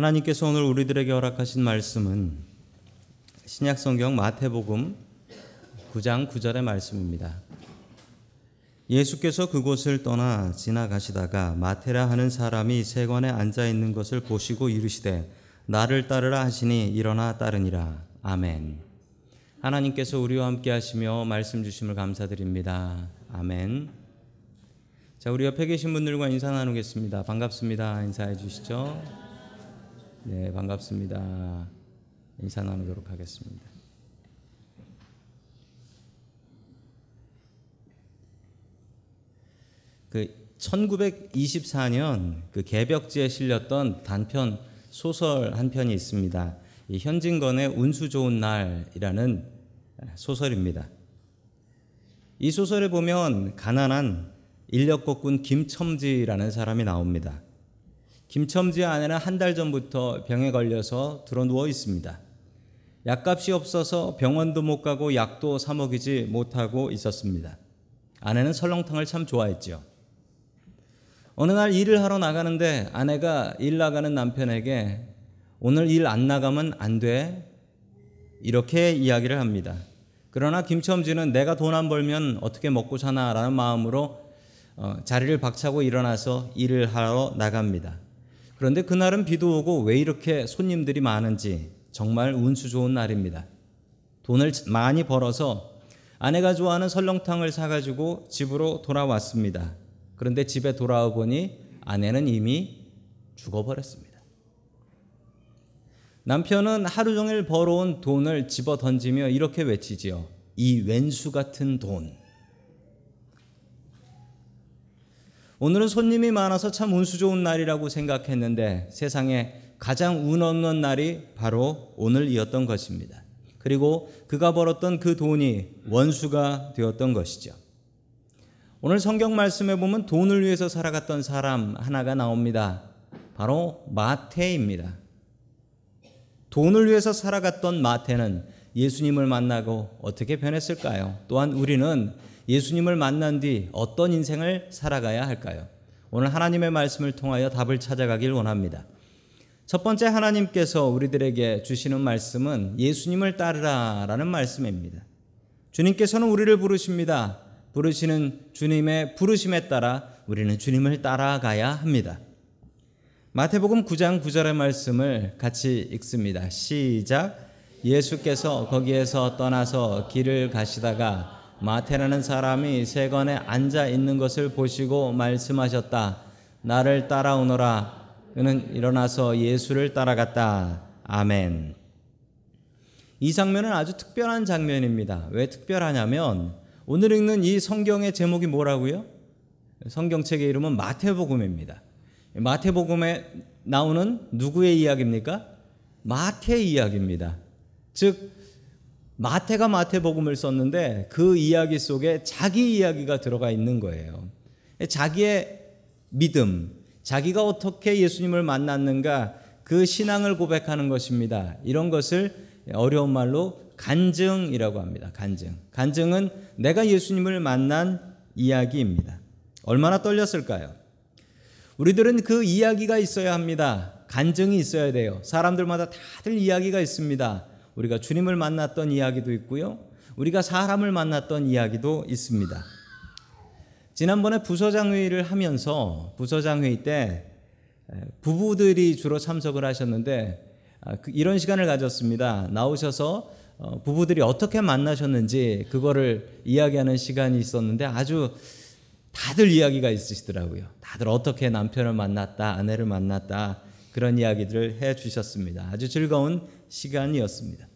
하나님께서 오늘 우리들에게 허락하신 말씀은 신약성경 마태복음 9장 9절의 말씀입니다. 예수께서 그곳을 떠나 지나가시다가 마태라 하는 사람이 세관에 앉아 있는 것을 보시고 이르시되 나를 따르라 하시니 일어나 따르니라. 아멘. 하나님께서 우리와 함께 하시며 말씀 주심을 감사드립니다. 아멘. 자, 우리 옆에 계신 분들과 인사 나누겠습니다. 반갑습니다. 인사해 주시죠. 네, 반갑습니다. 인사 나누도록 하겠습니다. 그 1924년 그 개벽지에 실렸던 단편 소설 한 편이 있습니다. 이 현진건의 운수 좋은 날이라는 소설입니다. 이 소설에 보면 가난한 인력거꾼 김첨지라는 사람이 나옵니다. 김첨지의 아내는 한 달 전부터 병에 걸려서 들어 누워 있습니다. 약값이 없어서 병원도 못 가고 약도 사 먹이지 못하고 있었습니다. 아내는 설렁탕을 참 좋아했죠. 어느 날 일을 하러 나가는데 아내가 일 나가는 남편에게 오늘 일 안 나가면 안 돼, 이렇게 이야기를 합니다. 그러나 김첨지는 내가 돈 안 벌면 어떻게 먹고 사나 라는 마음으로 자리를 박차고 일어나서 일을 하러 나갑니다. 그런데 그날은 비도 오고 왜 이렇게 손님들이 많은지 정말 운수 좋은 날입니다. 돈을 많이 벌어서 아내가 좋아하는 설렁탕을 사가지고 집으로 돌아왔습니다. 그런데 집에 돌아와 보니 아내는 이미 죽어버렸습니다. 남편은 하루 종일 벌어온 돈을 집어 던지며 이렇게 외치지요. 이 웬수 같은 돈. 오늘은 손님이 많아서 참 운수 좋은 날이라고 생각했는데 세상에 가장 운 없는 날이 바로 오늘이었던 것입니다. 그리고 그가 벌었던 그 돈이 원수가 되었던 것이죠. 오늘 성경 말씀에 보면 돈을 위해서 살아갔던 사람 하나가 나옵니다. 바로 마태입니다. 돈을 위해서 살아갔던 마태는 예수님을 만나고 어떻게 변했을까요? 또한 우리는 예수님을 만난 뒤 어떤 인생을 살아가야 할까요? 오늘 하나님의 말씀을 통하여 답을 찾아가길 원합니다. 첫 번째, 하나님께서 우리들에게 주시는 말씀은 예수님을 따르라 라는 말씀입니다. 주님께서는 우리를 부르십니다. 부르시는 주님의 부르심에 따라 우리는 주님을 따라가야 합니다. 마태복음 9장 9절의 말씀을 같이 읽습니다. 시작. 예수께서 거기에서 떠나서 길을 가시다가 마태라는 사람이 세관에 앉아 있는 것을 보시고 말씀하셨다. 나를 따라오너라. 그는 일어나서 예수를 따라갔다. 아멘. 이 장면은 아주 특별한 장면입니다. 왜 특별하냐면 오늘 읽는 이 성경의 제목이 뭐라고요? 성경책의 이름은 마태복음입니다. 마태복음에 나오는 누구의 이야기입니까? 마태의 이야기입니다. 즉 마태가 마태복음을 썼는데 그 이야기 속에 자기 이야기가 들어가 있는 거예요. 자기의 믿음, 자기가 어떻게 예수님을 만났는가, 그 신앙을 고백하는 것입니다. 이런 것을 어려운 말로 간증이라고 합니다. 간증. 간증은 내가 예수님을 만난 이야기입니다. 얼마나 떨렸을까요? 우리들은 그 이야기가 있어야 합니다. 간증이 있어야 돼요. 사람들마다 다들 이야기가 있습니다. 우리가 주님을 만났던 이야기도 있고요. 우리가 사람을 만났던 이야기도 있습니다. 지난번에 부서장회의를 하면서 부서장회의 때 부부들이 주로 참석을 하셨는데 이런 시간을 가졌습니다. 나오셔서 부부들이 어떻게 만나셨는지 그거를 이야기하는 시간이 있었는데 아주 다들 이야기가 있으시더라고요. 다들 어떻게 남편을 만났다, 아내를 만났다, 그런 이야기들을 해주셨습니다. 아주 즐거운 시간이었습니다.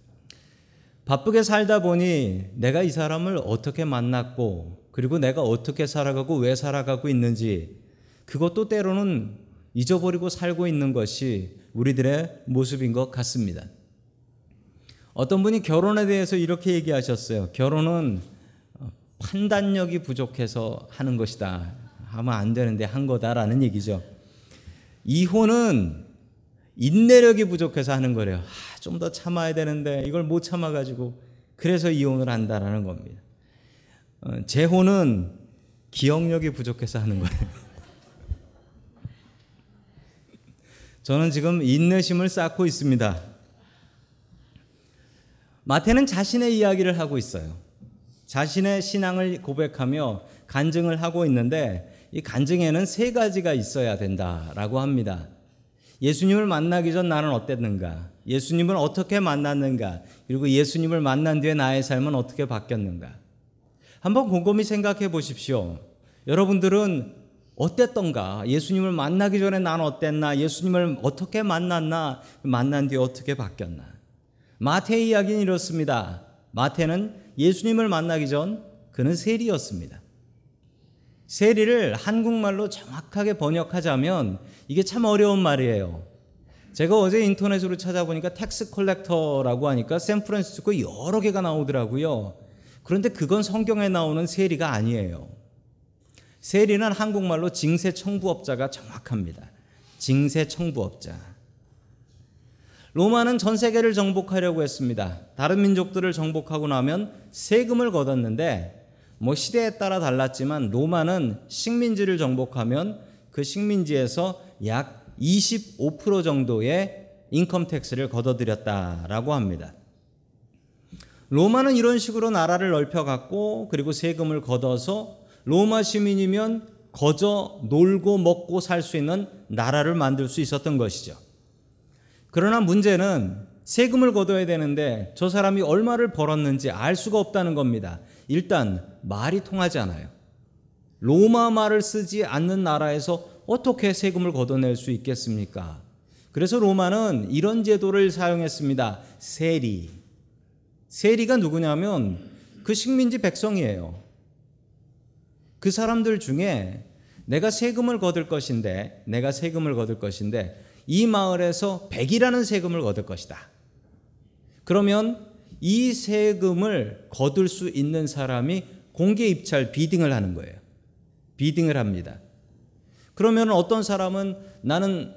바쁘게 살다 보니 내가 이 사람을 어떻게 만났고 그리고 내가 어떻게 살아가고 왜 살아가고 있는지 그것도 때로는 잊어버리고 살고 있는 것이 우리들의 모습인 것 같습니다. 어떤 분이 결혼에 대해서 이렇게 얘기하셨어요. 결혼은 판단력이 부족해서 하는 것이다. 하면 안 되는데 한 거다라는 얘기죠. 이혼은 인내력이 부족해서 하는 거래요. 좀 더 참아야 되는데 이걸 못 참아가지고 그래서 이혼을 한다라는 겁니다. 재혼은 기억력이 부족해서 하는 거예요. 저는 지금 인내심을 쌓고 있습니다. 마태는 자신의 이야기를 하고 있어요. 자신의 신앙을 고백하며 간증을 하고 있는데 이 간증에는 세 가지가 있어야 된다라고 합니다. 예수님을 만나기 전 나는 어땠는가? 예수님을 어떻게 만났는가? 그리고 예수님을 만난 뒤에 나의 삶은 어떻게 바뀌었는가? 한번 곰곰이 생각해 보십시오. 여러분들은 어땠던가? 예수님을 만나기 전에 난 어땠나? 예수님을 어떻게 만났나? 만난 뒤에 어떻게 바뀌었나? 마태의 이야기는 이렇습니다. 마태는 예수님을 만나기 전 그는 세리였습니다. 세리를 한국말로 정확하게 번역하자면 이게 참 어려운 말이에요. 제가 어제 인터넷으로 찾아보니까 텍스 컬렉터라고 하니까 샌프란시스코 여러 개가 나오더라고요. 그런데 그건 성경에 나오는 세리가 아니에요. 세리는 한국말로 징세청부업자가 정확합니다. 징세청부업자. 로마는 전 세계를 정복하려고 했습니다. 다른 민족들을 정복하고 나면 세금을 걷었는데 뭐 시대에 따라 달랐지만 로마는 식민지를 정복하면 그 식민지에서 약 25% 정도의 인컴택스를 걷어들였다라고 합니다. 로마는 이런 식으로 나라를 넓혀갔고 그리고 세금을 걷어서 로마 시민이면 거저 놀고 먹고 살 수 있는 나라를 만들 수 있었던 것이죠. 그러나 문제는 세금을 걷어야 되는데 저 사람이 얼마를 벌었는지 알 수가 없다는 겁니다. 일단 말이 통하지 않아요. 로마 말을 쓰지 않는 나라에서 어떻게 세금을 걷어낼 수 있겠습니까? 그래서 로마는 이런 제도를 사용했습니다. 세리. 세리가 누구냐면 그 식민지 백성이에요. 그 사람들 중에 내가 세금을 걷을 것인데 이 마을에서 100이라는 세금을 걷을 것이다. 그러면 이 세금을 거둘 수 있는 사람이 공개 입찰 비딩을 하는 거예요. 비딩을 합니다. 그러면 어떤 사람은 나는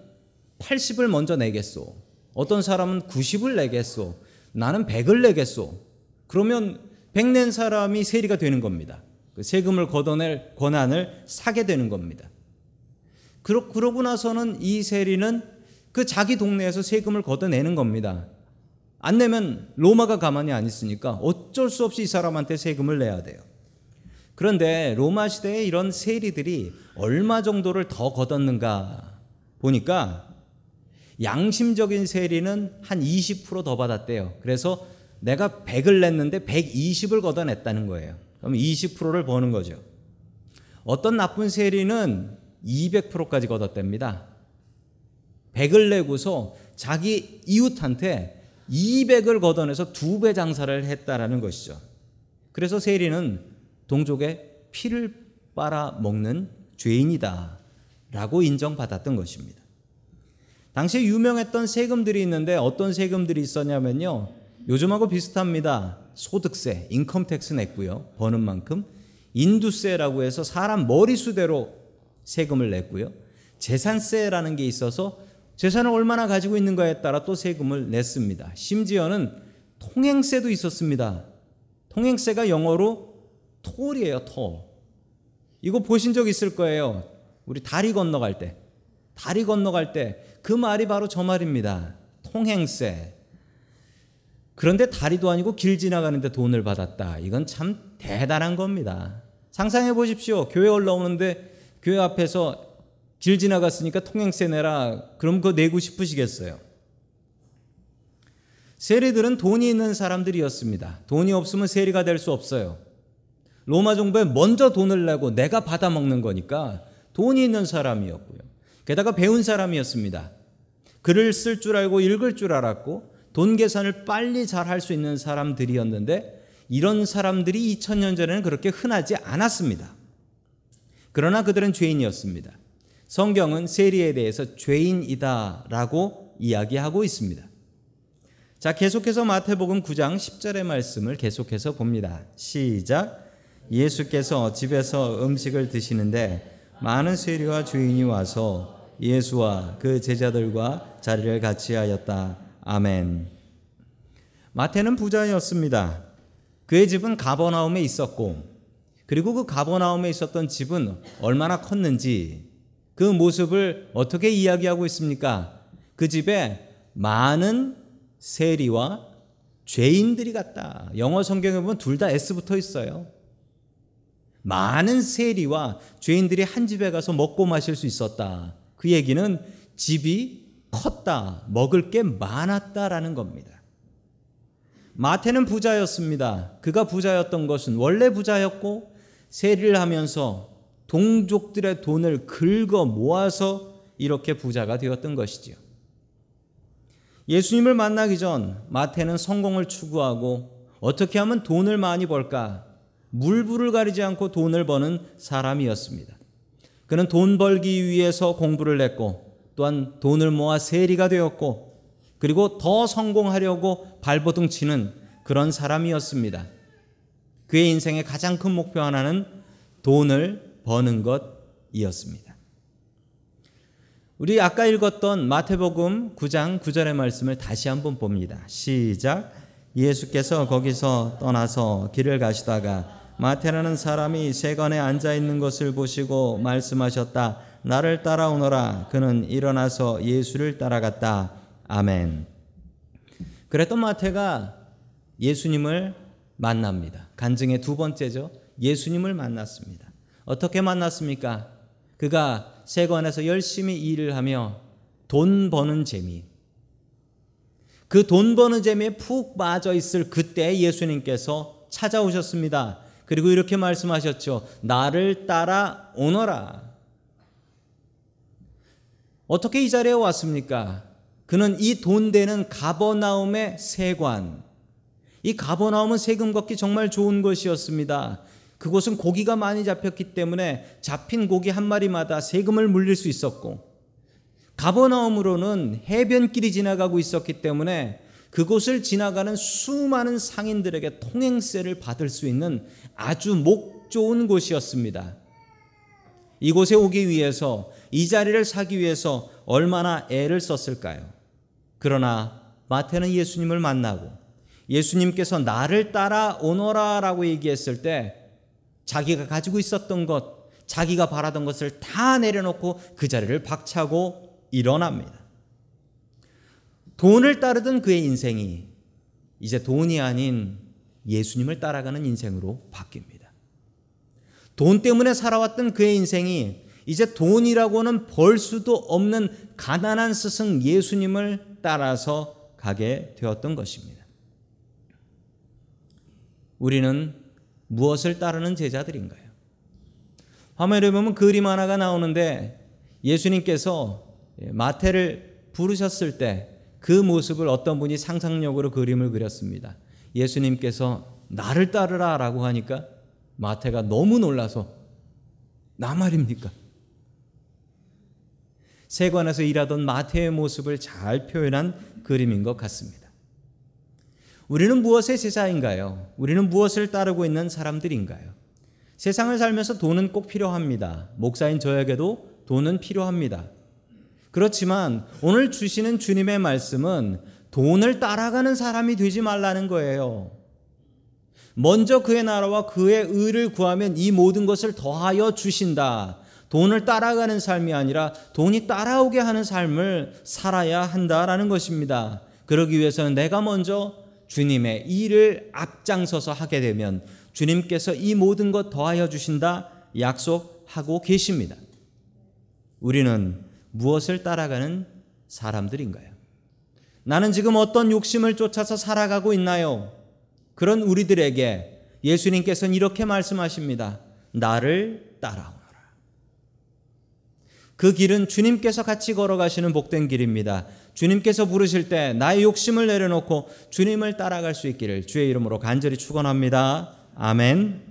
80을 먼저 내겠소. 어떤 사람은 90을 내겠소. 나는 100을 내겠소. 그러면 100 낸 사람이 세리가 되는 겁니다. 그 세금을 걷어낼 권한을 사게 되는 겁니다. 그러고 나서는 이 세리는 그 자기 동네에서 세금을 걷어내는 겁니다. 안 내면 로마가 가만히 안 있으니까 어쩔 수 없이 이 사람한테 세금을 내야 돼요. 그런데 로마 시대에 이런 세리들이 얼마 정도를 더 걷었는가 보니까 양심적인 세리는 한 20% 더 받았대요. 그래서 내가 100을 냈는데 120을 걷어냈다는 거예요. 그럼 20%를 버는 거죠. 어떤 나쁜 세리는 200%까지 걷었답니다. 100을 내고서 자기 이웃한테 200을 걷어내서 2배 장사를 했다라는 것이죠. 그래서 세리는 동족의 피를 빨아먹는 죄인이다 라고 인정받았던 것입니다. 당시에 유명했던 세금들이 있는데 어떤 세금들이 있었냐면요, 요즘하고 비슷합니다. 소득세, 인컴택스 냈고요, 버는 만큼. 인두세라고 해서 사람 머리수대로 세금을 냈고요. 재산세라는 게 있어서 재산을 얼마나 가지고 있는가에 따라 또 세금을 냈습니다. 심지어는 통행세도 있었습니다. 통행세가 영어로 톨이에요. 톨. 이거 보신 적 있을 거예요. 우리 다리 건너갈 때 그 말이 바로 저 말입니다. 통행세. 그런데 다리도 아니고 길 지나가는데 돈을 받았다. 이건 참 대단한 겁니다. 상상해 보십시오. 교회 올라오는데 교회 앞에서 길 지나갔으니까 통행세 내라. 그럼 그거 내고 싶으시겠어요? 세리들은 돈이 있는 사람들이었습니다. 돈이 없으면 세리가 될 수 없어요. 로마 정부에 먼저 돈을 내고 내가 받아먹는 거니까 돈이 있는 사람이었고요. 게다가 배운 사람이었습니다. 글을 쓸 줄 알고 읽을 줄 알았고 돈 계산을 빨리 잘 할 수 있는 사람들이었는데 이런 사람들이 2000년 전에는 그렇게 흔하지 않았습니다. 그러나 그들은 죄인이었습니다. 성경은 세리에 대해서 죄인이다라고 이야기하고 있습니다. 자, 계속해서 마태복음 9장 10절의 말씀을 계속해서 봅니다. 시작. 예수께서 집에서 음식을 드시는데 많은 세리와 죄인이 와서 예수와 그 제자들과 자리를 같이 하였다. 아멘. 마태는 부자였습니다. 그의 집은 가버나움에 있었고 그리고 그 가버나움에 있었던 집은 얼마나 컸는지 그 모습을 어떻게 이야기하고 있습니까? 그 집에 많은 세리와 죄인들이 갔다. 영어 성경에 보면 둘 다 S 붙어 있어요. 많은 세리와 죄인들이 한 집에 가서 먹고 마실 수 있었다. 그 얘기는 집이 컸다, 먹을 게 많았다라는 겁니다. 마태는 부자였습니다. 그가 부자였던 것은 원래 부자였고 세리를 하면서 동족들의 돈을 긁어 모아서 이렇게 부자가 되었던 것이지요. 예수님을 만나기 전 마태는 성공을 추구하고 어떻게 하면 돈을 많이 벌까, 물부를 가리지 않고 돈을 버는 사람이었습니다. 그는 돈 벌기 위해서 공부를 했고 또한 돈을 모아 세리가 되었고 그리고 더 성공하려고 발버둥 치는 그런 사람이었습니다. 그의 인생의 가장 큰 목표 하나는 돈을 버는 것이었습니다. 우리 아까 읽었던 마태복음 9장 9절의 말씀을 다시 한번 봅니다. 시작. 예수께서 거기서 떠나서 길을 가시다가 마태라는 사람이 세관에 앉아있는 것을 보시고 말씀하셨다. 나를 따라오너라. 그는 일어나서 예수를 따라갔다. 아멘. 그랬던 마태가 예수님을 만납니다. 간증의 두 번째죠. 예수님을 만났습니다. 어떻게 만났습니까? 그가 세관에서 열심히 일을 하며 돈 버는 재미, 그 돈 버는 재미에 푹 빠져 있을 그때 예수님께서 찾아오셨습니다. 그리고 이렇게 말씀하셨죠. 나를 따라오너라. 어떻게 이 자리에 왔습니까? 그는 이 돈 되는 가버나움의 세관, 이 가버나움은 세금 걷기 정말 좋은 곳이었습니다. 그곳은 고기가 많이 잡혔기 때문에 잡힌 고기 한 마리마다 세금을 물릴 수 있었고 가버나움으로는 해변길이 지나가고 있었기 때문에 그곳을 지나가는 수많은 상인들에게 통행세를 받을 수 있는 아주 목 좋은 곳이었습니다. 이곳에 오기 위해서, 이 자리를 사기 위해서 얼마나 애를 썼을까요? 그러나 마태는 예수님을 만나고 예수님께서 나를 따라오너라 라고 얘기했을 때 자기가 가지고 있었던 것, 자기가 바라던 것을 다 내려놓고 그 자리를 박차고 일어납니다. 돈을 따르던 그의 인생이 이제 돈이 아닌 예수님을 따라가는 인생으로 바뀝니다. 돈 때문에 살아왔던 그의 인생이 이제 돈이라고는 벌 수도 없는 가난한 스승 예수님을 따라서 가게 되었던 것입니다. 우리는 무엇을 따르는 제자들인가요? 화면에 보면 그림 하나가 나오는데 예수님께서 마태를 부르셨을 때 그 모습을 어떤 분이 상상력으로 그림을 그렸습니다. 예수님께서 나를 따르라 라고 하니까 마태가 너무 놀라서 나 말입니까? 세관에서 일하던 마태의 모습을 잘 표현한 그림인 것 같습니다. 우리는 무엇의 제자인가요? 우리는 무엇을 따르고 있는 사람들인가요? 세상을 살면서 돈은 꼭 필요합니다. 목사인 저에게도 돈은 필요합니다. 그렇지만 오늘 주시는 주님의 말씀은 돈을 따라가는 사람이 되지 말라는 거예요. 먼저 그의 나라와 그의 의를 구하면 이 모든 것을 더하여 주신다. 돈을 따라가는 삶이 아니라 돈이 따라오게 하는 삶을 살아야 한다라는 것입니다. 그러기 위해서는 내가 먼저 주님의 일을 앞장서서 하게 되면 주님께서 이 모든 것 더하여 주신다 약속하고 계십니다. 우리는 무엇을 따라가는 사람들인가요? 나는 지금 어떤 욕심을 쫓아서 살아가고 있나요? 그런 우리들에게 예수님께서는 이렇게 말씀하십니다. 나를 따라오너라. 그 길은 주님께서 같이 걸어가시는 복된 길입니다. 주님께서 부르실 때 나의 욕심을 내려놓고 주님을 따라갈 수 있기를 주의 이름으로 간절히 축원합니다. 아멘.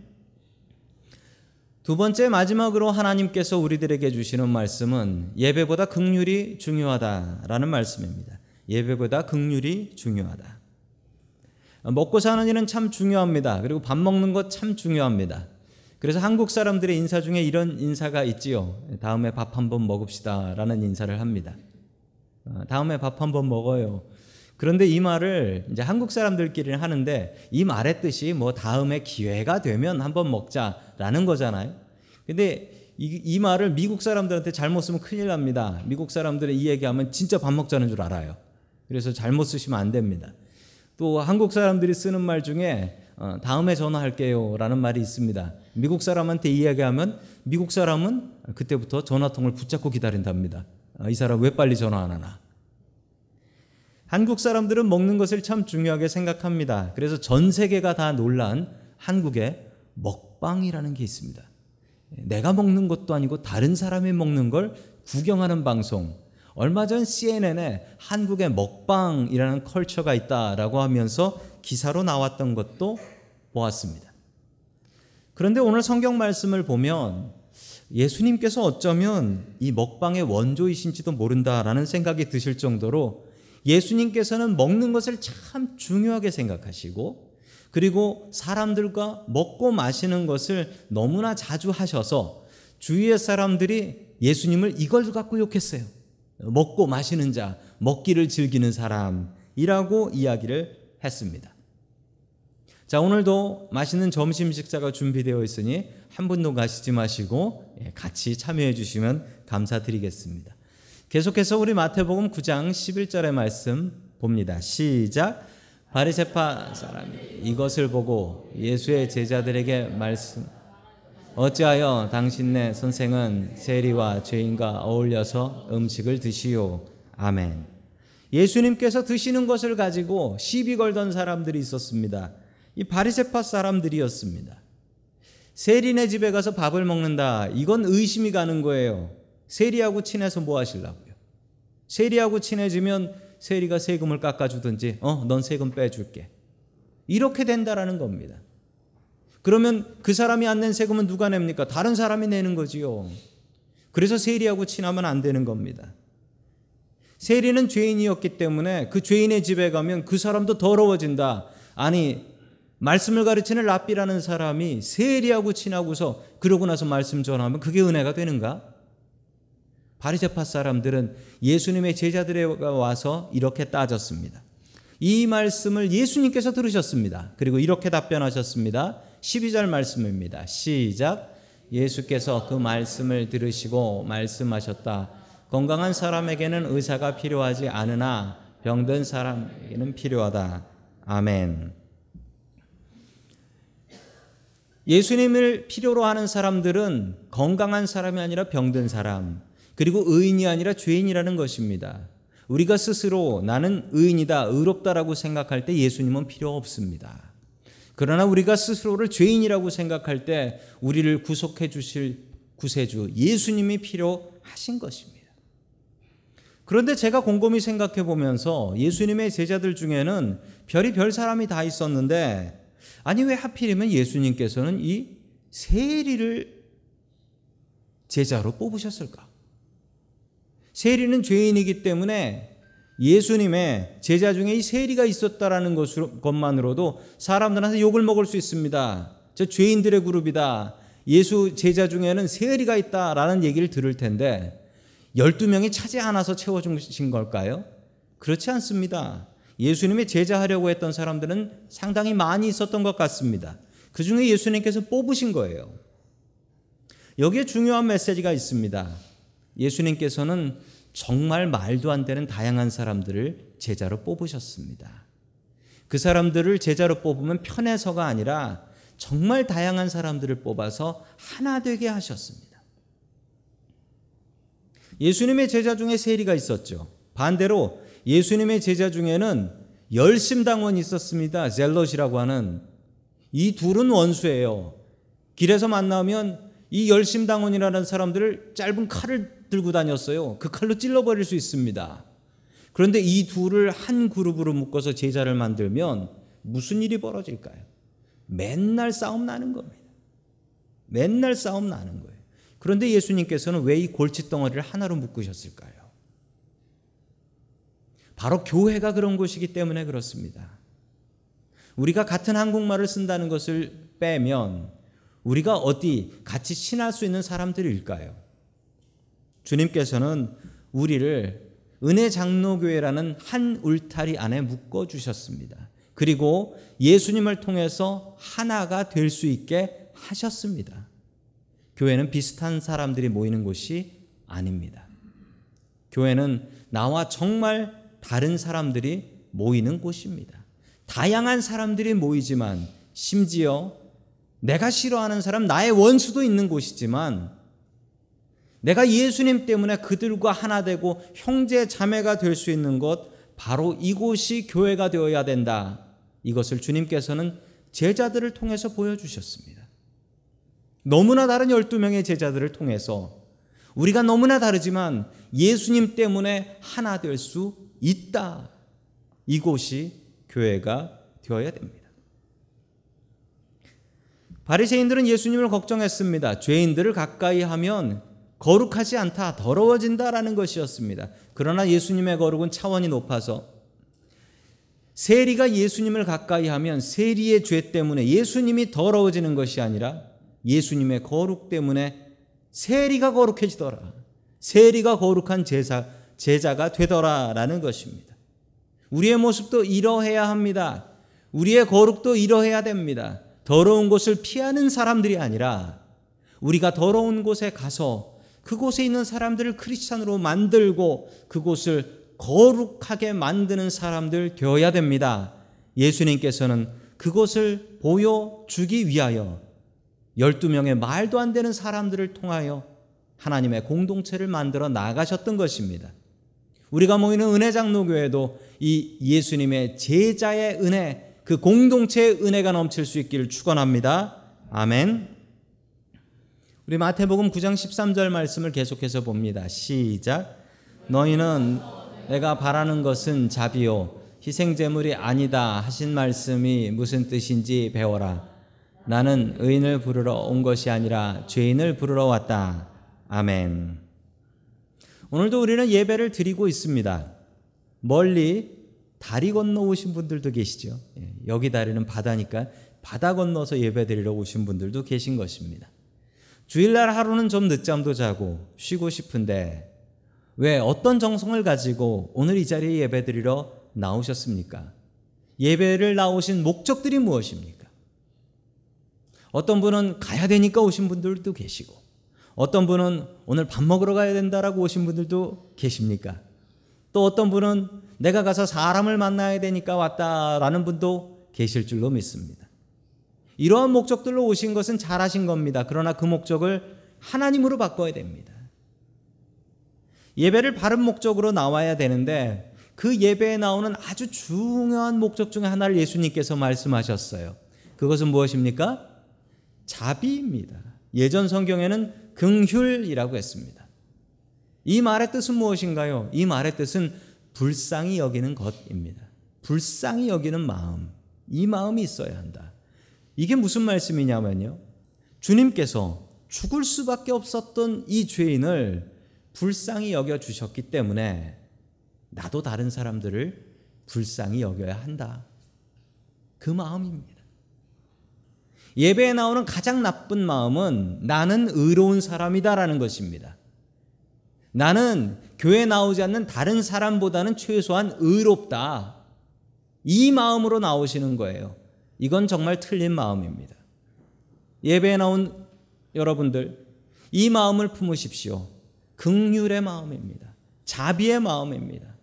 두 번째, 마지막으로 하나님께서 우리들에게 주시는 말씀은 예배보다 긍휼이 중요하다라는 말씀입니다. 예배보다 긍휼이 중요하다. 먹고 사는 일은 참 중요합니다. 그리고 밥 먹는 것 참 중요합니다. 그래서 한국 사람들의 인사 중에 이런 인사가 있지요. 다음에 밥 한번 먹읍시다라는 인사를 합니다. 다음에 밥 한번 먹어요. 그런데 이 말을 이제 한국 사람들끼리는 하는데 이 말의 뜻이 뭐 다음에 기회가 되면 한번 먹자라는 거잖아요. 근데 이 말을 미국 사람들한테 잘못 쓰면 큰일 납니다. 미국 사람들이 이 얘기하면 진짜 밥 먹자는 줄 알아요. 그래서 잘못 쓰시면 안 됩니다. 또 한국 사람들이 쓰는 말 중에 다음에 전화할게요 라는 말이 있습니다. 미국 사람한테 이야기하면 미국 사람은 그때부터 전화통을 붙잡고 기다린답니다. 이 사람 왜 빨리 전화 안 하나. 한국 사람들은 먹는 것을 참 중요하게 생각합니다. 그래서 전 세계가 다 놀란 한국의 먹방이라는 게 있습니다. 내가 먹는 것도 아니고 다른 사람이 먹는 걸 구경하는 방송. 얼마 전 CNN에 한국의 먹방이라는 컬처가 있다라고 하면서 기사로 나왔던 것도 보았습니다. 그런데 오늘 성경 말씀을 보면 예수님께서 어쩌면 이 먹방의 원조이신지도 모른다라는 생각이 드실 정도로 예수님께서는 먹는 것을 참 중요하게 생각하시고 그리고 사람들과 먹고 마시는 것을 너무나 자주 하셔서 주위의 사람들이 예수님을 이걸 갖고 욕했어요. 먹고 마시는 자, 먹기를 즐기는 사람이라고 이야기를 했습니다. 자, 오늘도 맛있는 점심 식사가 준비되어 있으니 한 분도 가시지 마시고 같이 참여해 주시면 감사드리겠습니다. 계속해서 우리 마태복음 9장 11절의 말씀 봅니다. 시작. 바리새파 사람이 이것을 보고 예수의 제자들에게 말씀, 어찌하여 당신네 선생은 세리와 죄인과 어울려서 음식을 드시오. 아멘. 예수님께서 드시는 것을 가지고 시비 걸던 사람들이 있었습니다. 이 바리새파 사람들이었습니다. 세리네 집에 가서 밥을 먹는다. 이건 의심이 가는 거예요. 세리하고 친해서 뭐 하시려고요? 세리하고 친해지면 세리가 세금을 깎아주든지 넌 세금 빼줄게. 이렇게 된다라는 겁니다. 그러면 그 사람이 안 낸 세금은 누가 냅니까? 다른 사람이 내는 거지요. 그래서 세리하고 친하면 안 되는 겁니다. 세리는 죄인이었기 때문에 그 죄인의 집에 가면 그 사람도 더러워진다. 아니, 말씀을 가르치는 랍비라는 사람이 세리하고 친하고서 그러고 나서 말씀 전하면 그게 은혜가 되는가? 바리새파 사람들은 예수님의 제자들에 와서 이렇게 따졌습니다. 이 말씀을 예수님께서 들으셨습니다. 그리고 이렇게 답변하셨습니다. 12절 말씀입니다. 시작. 예수께서 그 말씀을 들으시고 말씀하셨다. 건강한 사람에게는 의사가 필요하지 않으나 병든 사람에게는 필요하다. 아멘. 예수님을 필요로 하는 사람들은 건강한 사람이 아니라 병든 사람, 그리고 의인이 아니라 죄인이라는 것입니다. 우리가 스스로 나는 의인이다, 의롭다라고 생각할 때 예수님은 필요 없습니다. 그러나 우리가 스스로를 죄인이라고 생각할 때 우리를 구속해 주실 구세주 예수님이 필요하신 것입니다. 그런데 제가 곰곰이 생각해 보면서 예수님의 제자들 중에는 별이 별 사람이 다 있었는데 아니 왜 하필이면 예수님께서는 이 세리를 제자로 뽑으셨을까? 세리는 죄인이기 때문에 예수님의 제자 중에 이 세리가 있었다라는 것만으로도 사람들한테 욕을 먹을 수 있습니다. 저 죄인들의 그룹이다. 예수 제자 중에는 세리가 있다라는 얘기를 들을 텐데 12명이 차지 않아서 채워주신 걸까요? 그렇지 않습니다. 예수님의 제자 하려고 했던 사람들은 상당히 많이 있었던 것 같습니다. 그중에 예수님께서 뽑으신 거예요. 여기에 중요한 메시지가 있습니다. 예수님께서는 정말 말도 안 되는 다양한 사람들을 제자로 뽑으셨습니다. 그 사람들을 제자로 뽑으면 편해서가 아니라 정말 다양한 사람들을 뽑아서 하나 되게 하셨습니다. 예수님의 제자 중에 세리가 있었죠. 반대로 예수님의 제자 중에는 열심당원이 있었습니다. 젤롯이라고 하는, 이 둘은 원수예요. 길에서 만나면 이 열심당원이라는 사람들을 짧은 칼을 들고 다녔어요. 그 칼로 찔러버릴 수 있습니다. 그런데 이 둘을 한 그룹으로 묶어서 제자를 만들면 무슨 일이 벌어질까요? 맨날 싸움 나는 겁니다. 맨날 싸움 나는 거예요. 그런데 예수님께서는 왜 이 골칫덩어리를 하나로 묶으셨을까요? 바로 교회가 그런 곳이기 때문에 그렇습니다. 우리가 같은 한국말을 쓴다는 것을 빼면 우리가 어디 같이 친할 수 있는 사람들일까요? 주님께서는 우리를 은혜 장로교회라는 한 울타리 안에 묶어주셨습니다. 그리고 예수님을 통해서 하나가 될 수 있게 하셨습니다. 교회는 비슷한 사람들이 모이는 곳이 아닙니다. 교회는 나와 정말 다른 사람들이 모이는 곳입니다. 다양한 사람들이 모이지만 심지어 내가 싫어하는 사람, 나의 원수도 있는 곳이지만 내가 예수님 때문에 그들과 하나 되고 형제 자매가 될 수 있는 것, 바로 이곳이 교회가 되어야 된다. 이것을 주님께서는 제자들을 통해서 보여주셨습니다. 너무나 다른 12명의 제자들을 통해서 우리가 너무나 다르지만 예수님 때문에 하나 될 수 있다. 이곳이 교회가 되어야 됩니다. 바리새인들은 예수님을 걱정했습니다. 죄인들을 가까이 하면 거룩하지 않다, 더러워진다라는 것이었습니다. 그러나 예수님의 거룩은 차원이 높아서 세리가 예수님을 가까이 하면 세리의 죄 때문에 예수님이 더러워지는 것이 아니라 예수님의 거룩 때문에 세리가 거룩해지더라, 세리가 거룩한 제자가 되더라라는 것입니다. 우리의 모습도 이러해야 합니다. 우리의 거룩도 이러해야 됩니다. 더러운 곳을 피하는 사람들이 아니라 우리가 더러운 곳에 가서 그곳에 있는 사람들을 크리스찬으로 만들고 그곳을 거룩하게 만드는 사람들 되어야 됩니다. 예수님께서는 그것을 보여주기 위하여 12명의 말도 안 되는 사람들을 통하여 하나님의 공동체를 만들어 나가셨던 것입니다. 우리가 모이는 은혜장로교회도 이 예수님의 제자의 은혜, 그 공동체의 은혜가 넘칠 수 있기를 축원합니다. 아멘. 우리 마태복음 9장 13절 말씀을 계속해서 봅니다. 시작. 너희는 내가 바라는 것은 자비요 희생제물이 아니다 하신 말씀이 무슨 뜻인지 배워라. 나는 의인을 부르러 온 것이 아니라 죄인을 부르러 왔다. 아멘. 오늘도 우리는 예배를 드리고 있습니다. 멀리 다리 건너 오신 분들도 계시죠. 여기 다리는 바다니까 바다 건너서 예배 드리러 오신 분들도 계신 것입니다. 주일날 하루는 좀 늦잠도 자고 쉬고 싶은데 왜 어떤 정성을 가지고 오늘 이 자리에 예배드리러 나오셨습니까? 예배를 나오신 목적들이 무엇입니까? 어떤 분은 가야 되니까 오신 분들도 계시고 어떤 분은 오늘 밥 먹으러 가야 된다라고 오신 분들도 계십니까? 또 어떤 분은 내가 가서 사람을 만나야 되니까 왔다라는 분도 계실 줄로 믿습니다. 이러한 목적들로 오신 것은 잘하신 겁니다. 그러나 그 목적을 하나님으로 바꿔야 됩니다. 예배를 바른 목적으로 나와야 되는데 그 예배에 나오는 아주 중요한 목적 중에 하나를 예수님께서 말씀하셨어요. 그것은 무엇입니까? 자비입니다. 예전 성경에는 긍휼이라고 했습니다. 이 말의 뜻은 무엇인가요? 이 말의 뜻은 불쌍히 여기는 것입니다. 불쌍히 여기는 마음, 이 마음이 있어야 한다. 이게 무슨 말씀이냐면요, 주님께서 죽을 수밖에 없었던 이 죄인을 불쌍히 여겨주셨기 때문에 나도 다른 사람들을 불쌍히 여겨야 한다. 그 마음입니다. 예배에 나오는 가장 나쁜 마음은 나는 의로운 사람이다라는 것입니다. 나는 교회에 나오지 않는 다른 사람보다는 최소한 의롭다. 이 마음으로 나오시는 거예요. 이건 정말 틀린 마음입니다. 예배에 나온 여러분들, 이 마음을 품으십시오. 긍휼의 마음입니다. 자비의 마음입니다.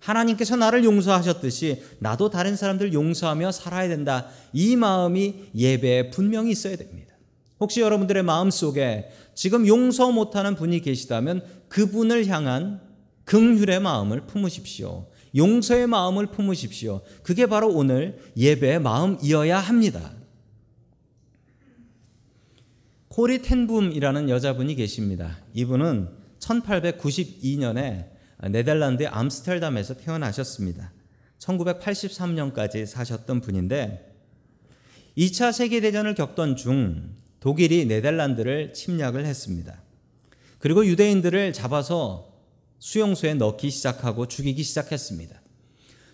하나님께서 나를 용서하셨듯이 나도 다른 사람들 용서하며 살아야 된다. 이 마음이 예배에 분명히 있어야 됩니다. 혹시 여러분들의 마음 속에 지금 용서 못하는 분이 계시다면 그분을 향한 긍휼의 마음을 품으십시오. 용서의 마음을 품으십시오. 그게 바로 오늘 예배의 마음이어야 합니다. 코리 텐붐이라는 여자분이 계십니다. 이분은 1892년에 네덜란드의 암스테르담에서 태어나셨습니다. 1983년까지 사셨던 분인데 2차 세계대전을 겪던 중 독일이 네덜란드를 침략을 했습니다. 그리고 유대인들을 잡아서 수용소에 넣기 시작하고 죽이기 시작했습니다.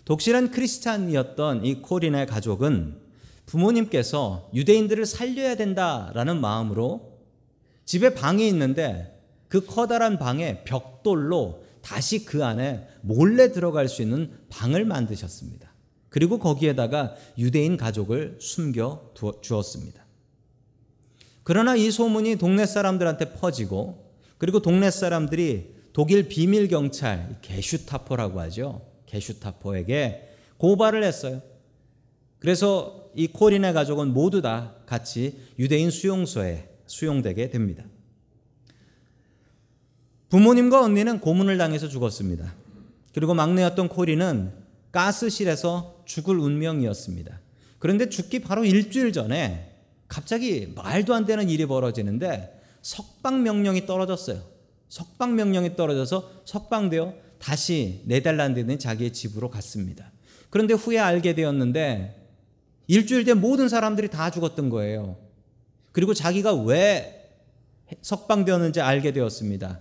독실한 크리스찬이었던 이 코린의 가족은 부모님께서 유대인들을 살려야 된다라는 마음으로 집에 방이 있는데 그 커다란 방에 벽돌로 다시 그 안에 몰래 들어갈 수 있는 방을 만드셨습니다. 그리고 거기에다가 유대인 가족을 숨겨 주었습니다. 그러나 이 소문이 동네 사람들한테 퍼지고, 그리고 동네 사람들이 독일 비밀경찰, 게슈타포라고 하죠. 게슈타포에게 고발을 했어요. 그래서 이 코린의 가족은 모두 다 같이 유대인 수용소에 수용되게 됩니다. 부모님과 언니는 고문을 당해서 죽었습니다. 그리고 막내였던 코린은 가스실에서 죽을 운명이었습니다. 그런데 죽기 바로 일주일 전에 갑자기 말도 안 되는 일이 벌어지는데 석방명령이 떨어졌어요. 석방명령이 떨어져서 석방되어 다시 네덜란드에 있는 자기의 집으로 갔습니다. 그런데 후에 알게 되었는데 일주일 뒤에 모든 사람들이 다 죽었던 거예요. 그리고 자기가 왜 석방되었는지 알게 되었습니다.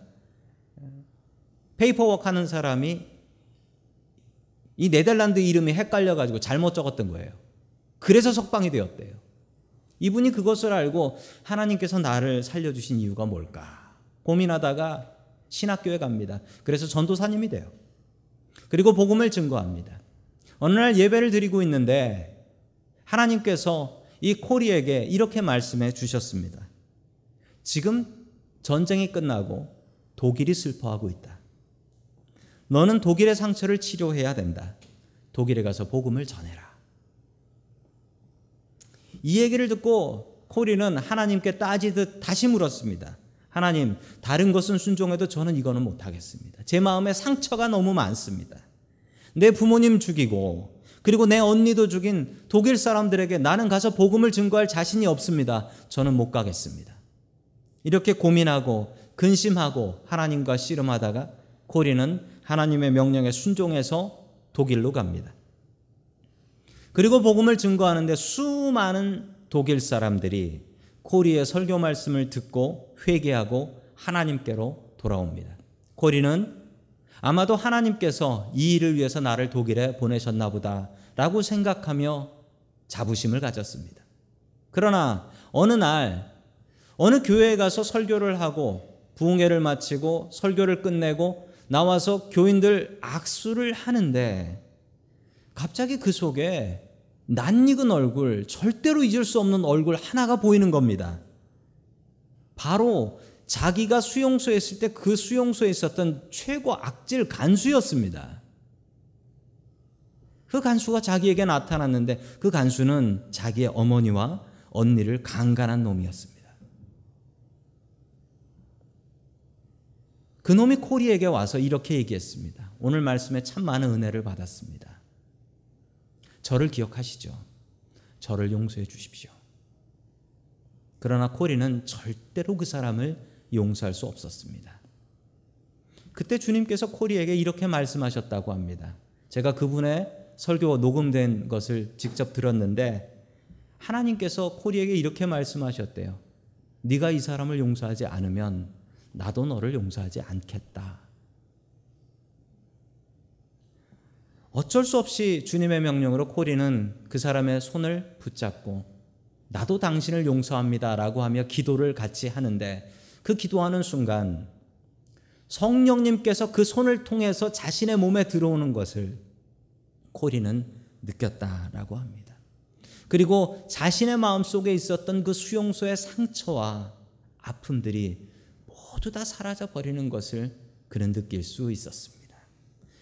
페이퍼워크 하는 사람이 이 네덜란드 이름이 헷갈려가지고 잘못 적었던 거예요. 그래서 석방이 되었대요. 이분이 그것을 알고 하나님께서 나를 살려주신 이유가 뭘까 고민하다가 신학교에 갑니다. 그래서 전도사님이 돼요. 그리고 복음을 증거합니다. 어느 날 예배를 드리고 있는데 하나님께서 이 코리에게 이렇게 말씀해 주셨습니다. 지금 전쟁이 끝나고 독일이 슬퍼하고 있다. 너는 독일의 상처를 치료해야 된다. 독일에 가서 복음을 전해라. 이 얘기를 듣고 코리는 하나님께 따지듯 다시 물었습니다. 하나님, 다른 것은 순종해도 저는 이거는 못하겠습니다. 제 마음에 상처가 너무 많습니다. 내 부모님 죽이고 그리고 내 언니도 죽인 독일 사람들에게 나는 가서 복음을 증거할 자신이 없습니다. 저는 못 가겠습니다. 이렇게 고민하고 근심하고 하나님과 씨름하다가 코리는 하나님의 명령에 순종해서 독일로 갑니다. 그리고 복음을 증거하는데 수많은 독일 사람들이 코리의 설교 말씀을 듣고 회개하고 하나님께로 돌아옵니다. 코리는 아마도 하나님께서 이 일을 위해서 나를 독일에 보내셨나 보다라고 생각하며 자부심을 가졌습니다. 그러나 어느 날 어느 교회에 가서 설교를 하고 부흥회를 마치고 설교를 끝내고 나와서 교인들 악수를 하는데 갑자기 그 속에 낯익은 얼굴, 절대로 잊을 수 없는 얼굴 하나가 보이는 겁니다. 바로 자기가 수용소에 있을 때 그 수용소에 있었던 최고 악질 간수였습니다. 그 간수가 자기에게 나타났는데 그 간수는 자기의 어머니와 언니를 강간한 놈이었습니다. 그놈이 코리에게 와서 이렇게 얘기했습니다. 오늘 말씀에 참 많은 은혜를 받았습니다. 저를 기억하시죠? 저를 용서해 주십시오. 그러나 코리는 절대로 그 사람을 용서할 수 없었습니다. 그때 주님께서 코리에게 이렇게 말씀하셨다고 합니다. 제가 그분의 설교 녹음된 것을 직접 들었는데 하나님께서 코리에게 이렇게 말씀하셨대요. 네가 이 사람을 용서하지 않으면 나도 너를 용서하지 않겠다. 어쩔 수 없이 주님의 명령으로 코리는 그 사람의 손을 붙잡고 나도 당신을 용서합니다라고 하며 기도를 같이 하는데 그 기도하는 순간 성령님께서 그 손을 통해서 자신의 몸에 들어오는 것을 코리는 느꼈다라고 합니다. 그리고 자신의 마음속에 있었던 그 수용소의 상처와 아픔들이 모두 다 사라져버리는 것을 그는 느낄 수 있었습니다.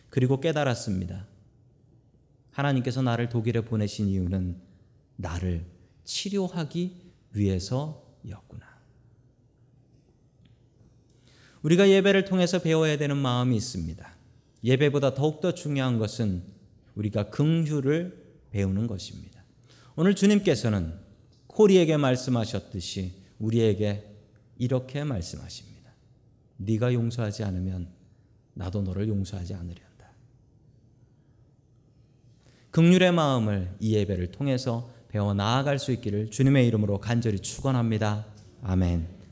그리고 깨달았습니다. 하나님께서 나를 독일에 보내신 이유는 나를 치료하기 위해서였구나. 우리가 예배를 통해서 배워야 되는 마음이 있습니다. 예배보다 더욱더 중요한 것은 우리가 긍휼을 배우는 것입니다. 오늘 주님께서는 코리에게 말씀하셨듯이 우리에게 이렇게 말씀하십니다. 네가 용서하지 않으면 나도 너를 용서하지 않으련다. 긍휼의 마음을 이 예배를 통해서 배워 나아갈 수 있기를 주님의 이름으로 간절히 축원합니다. 아멘.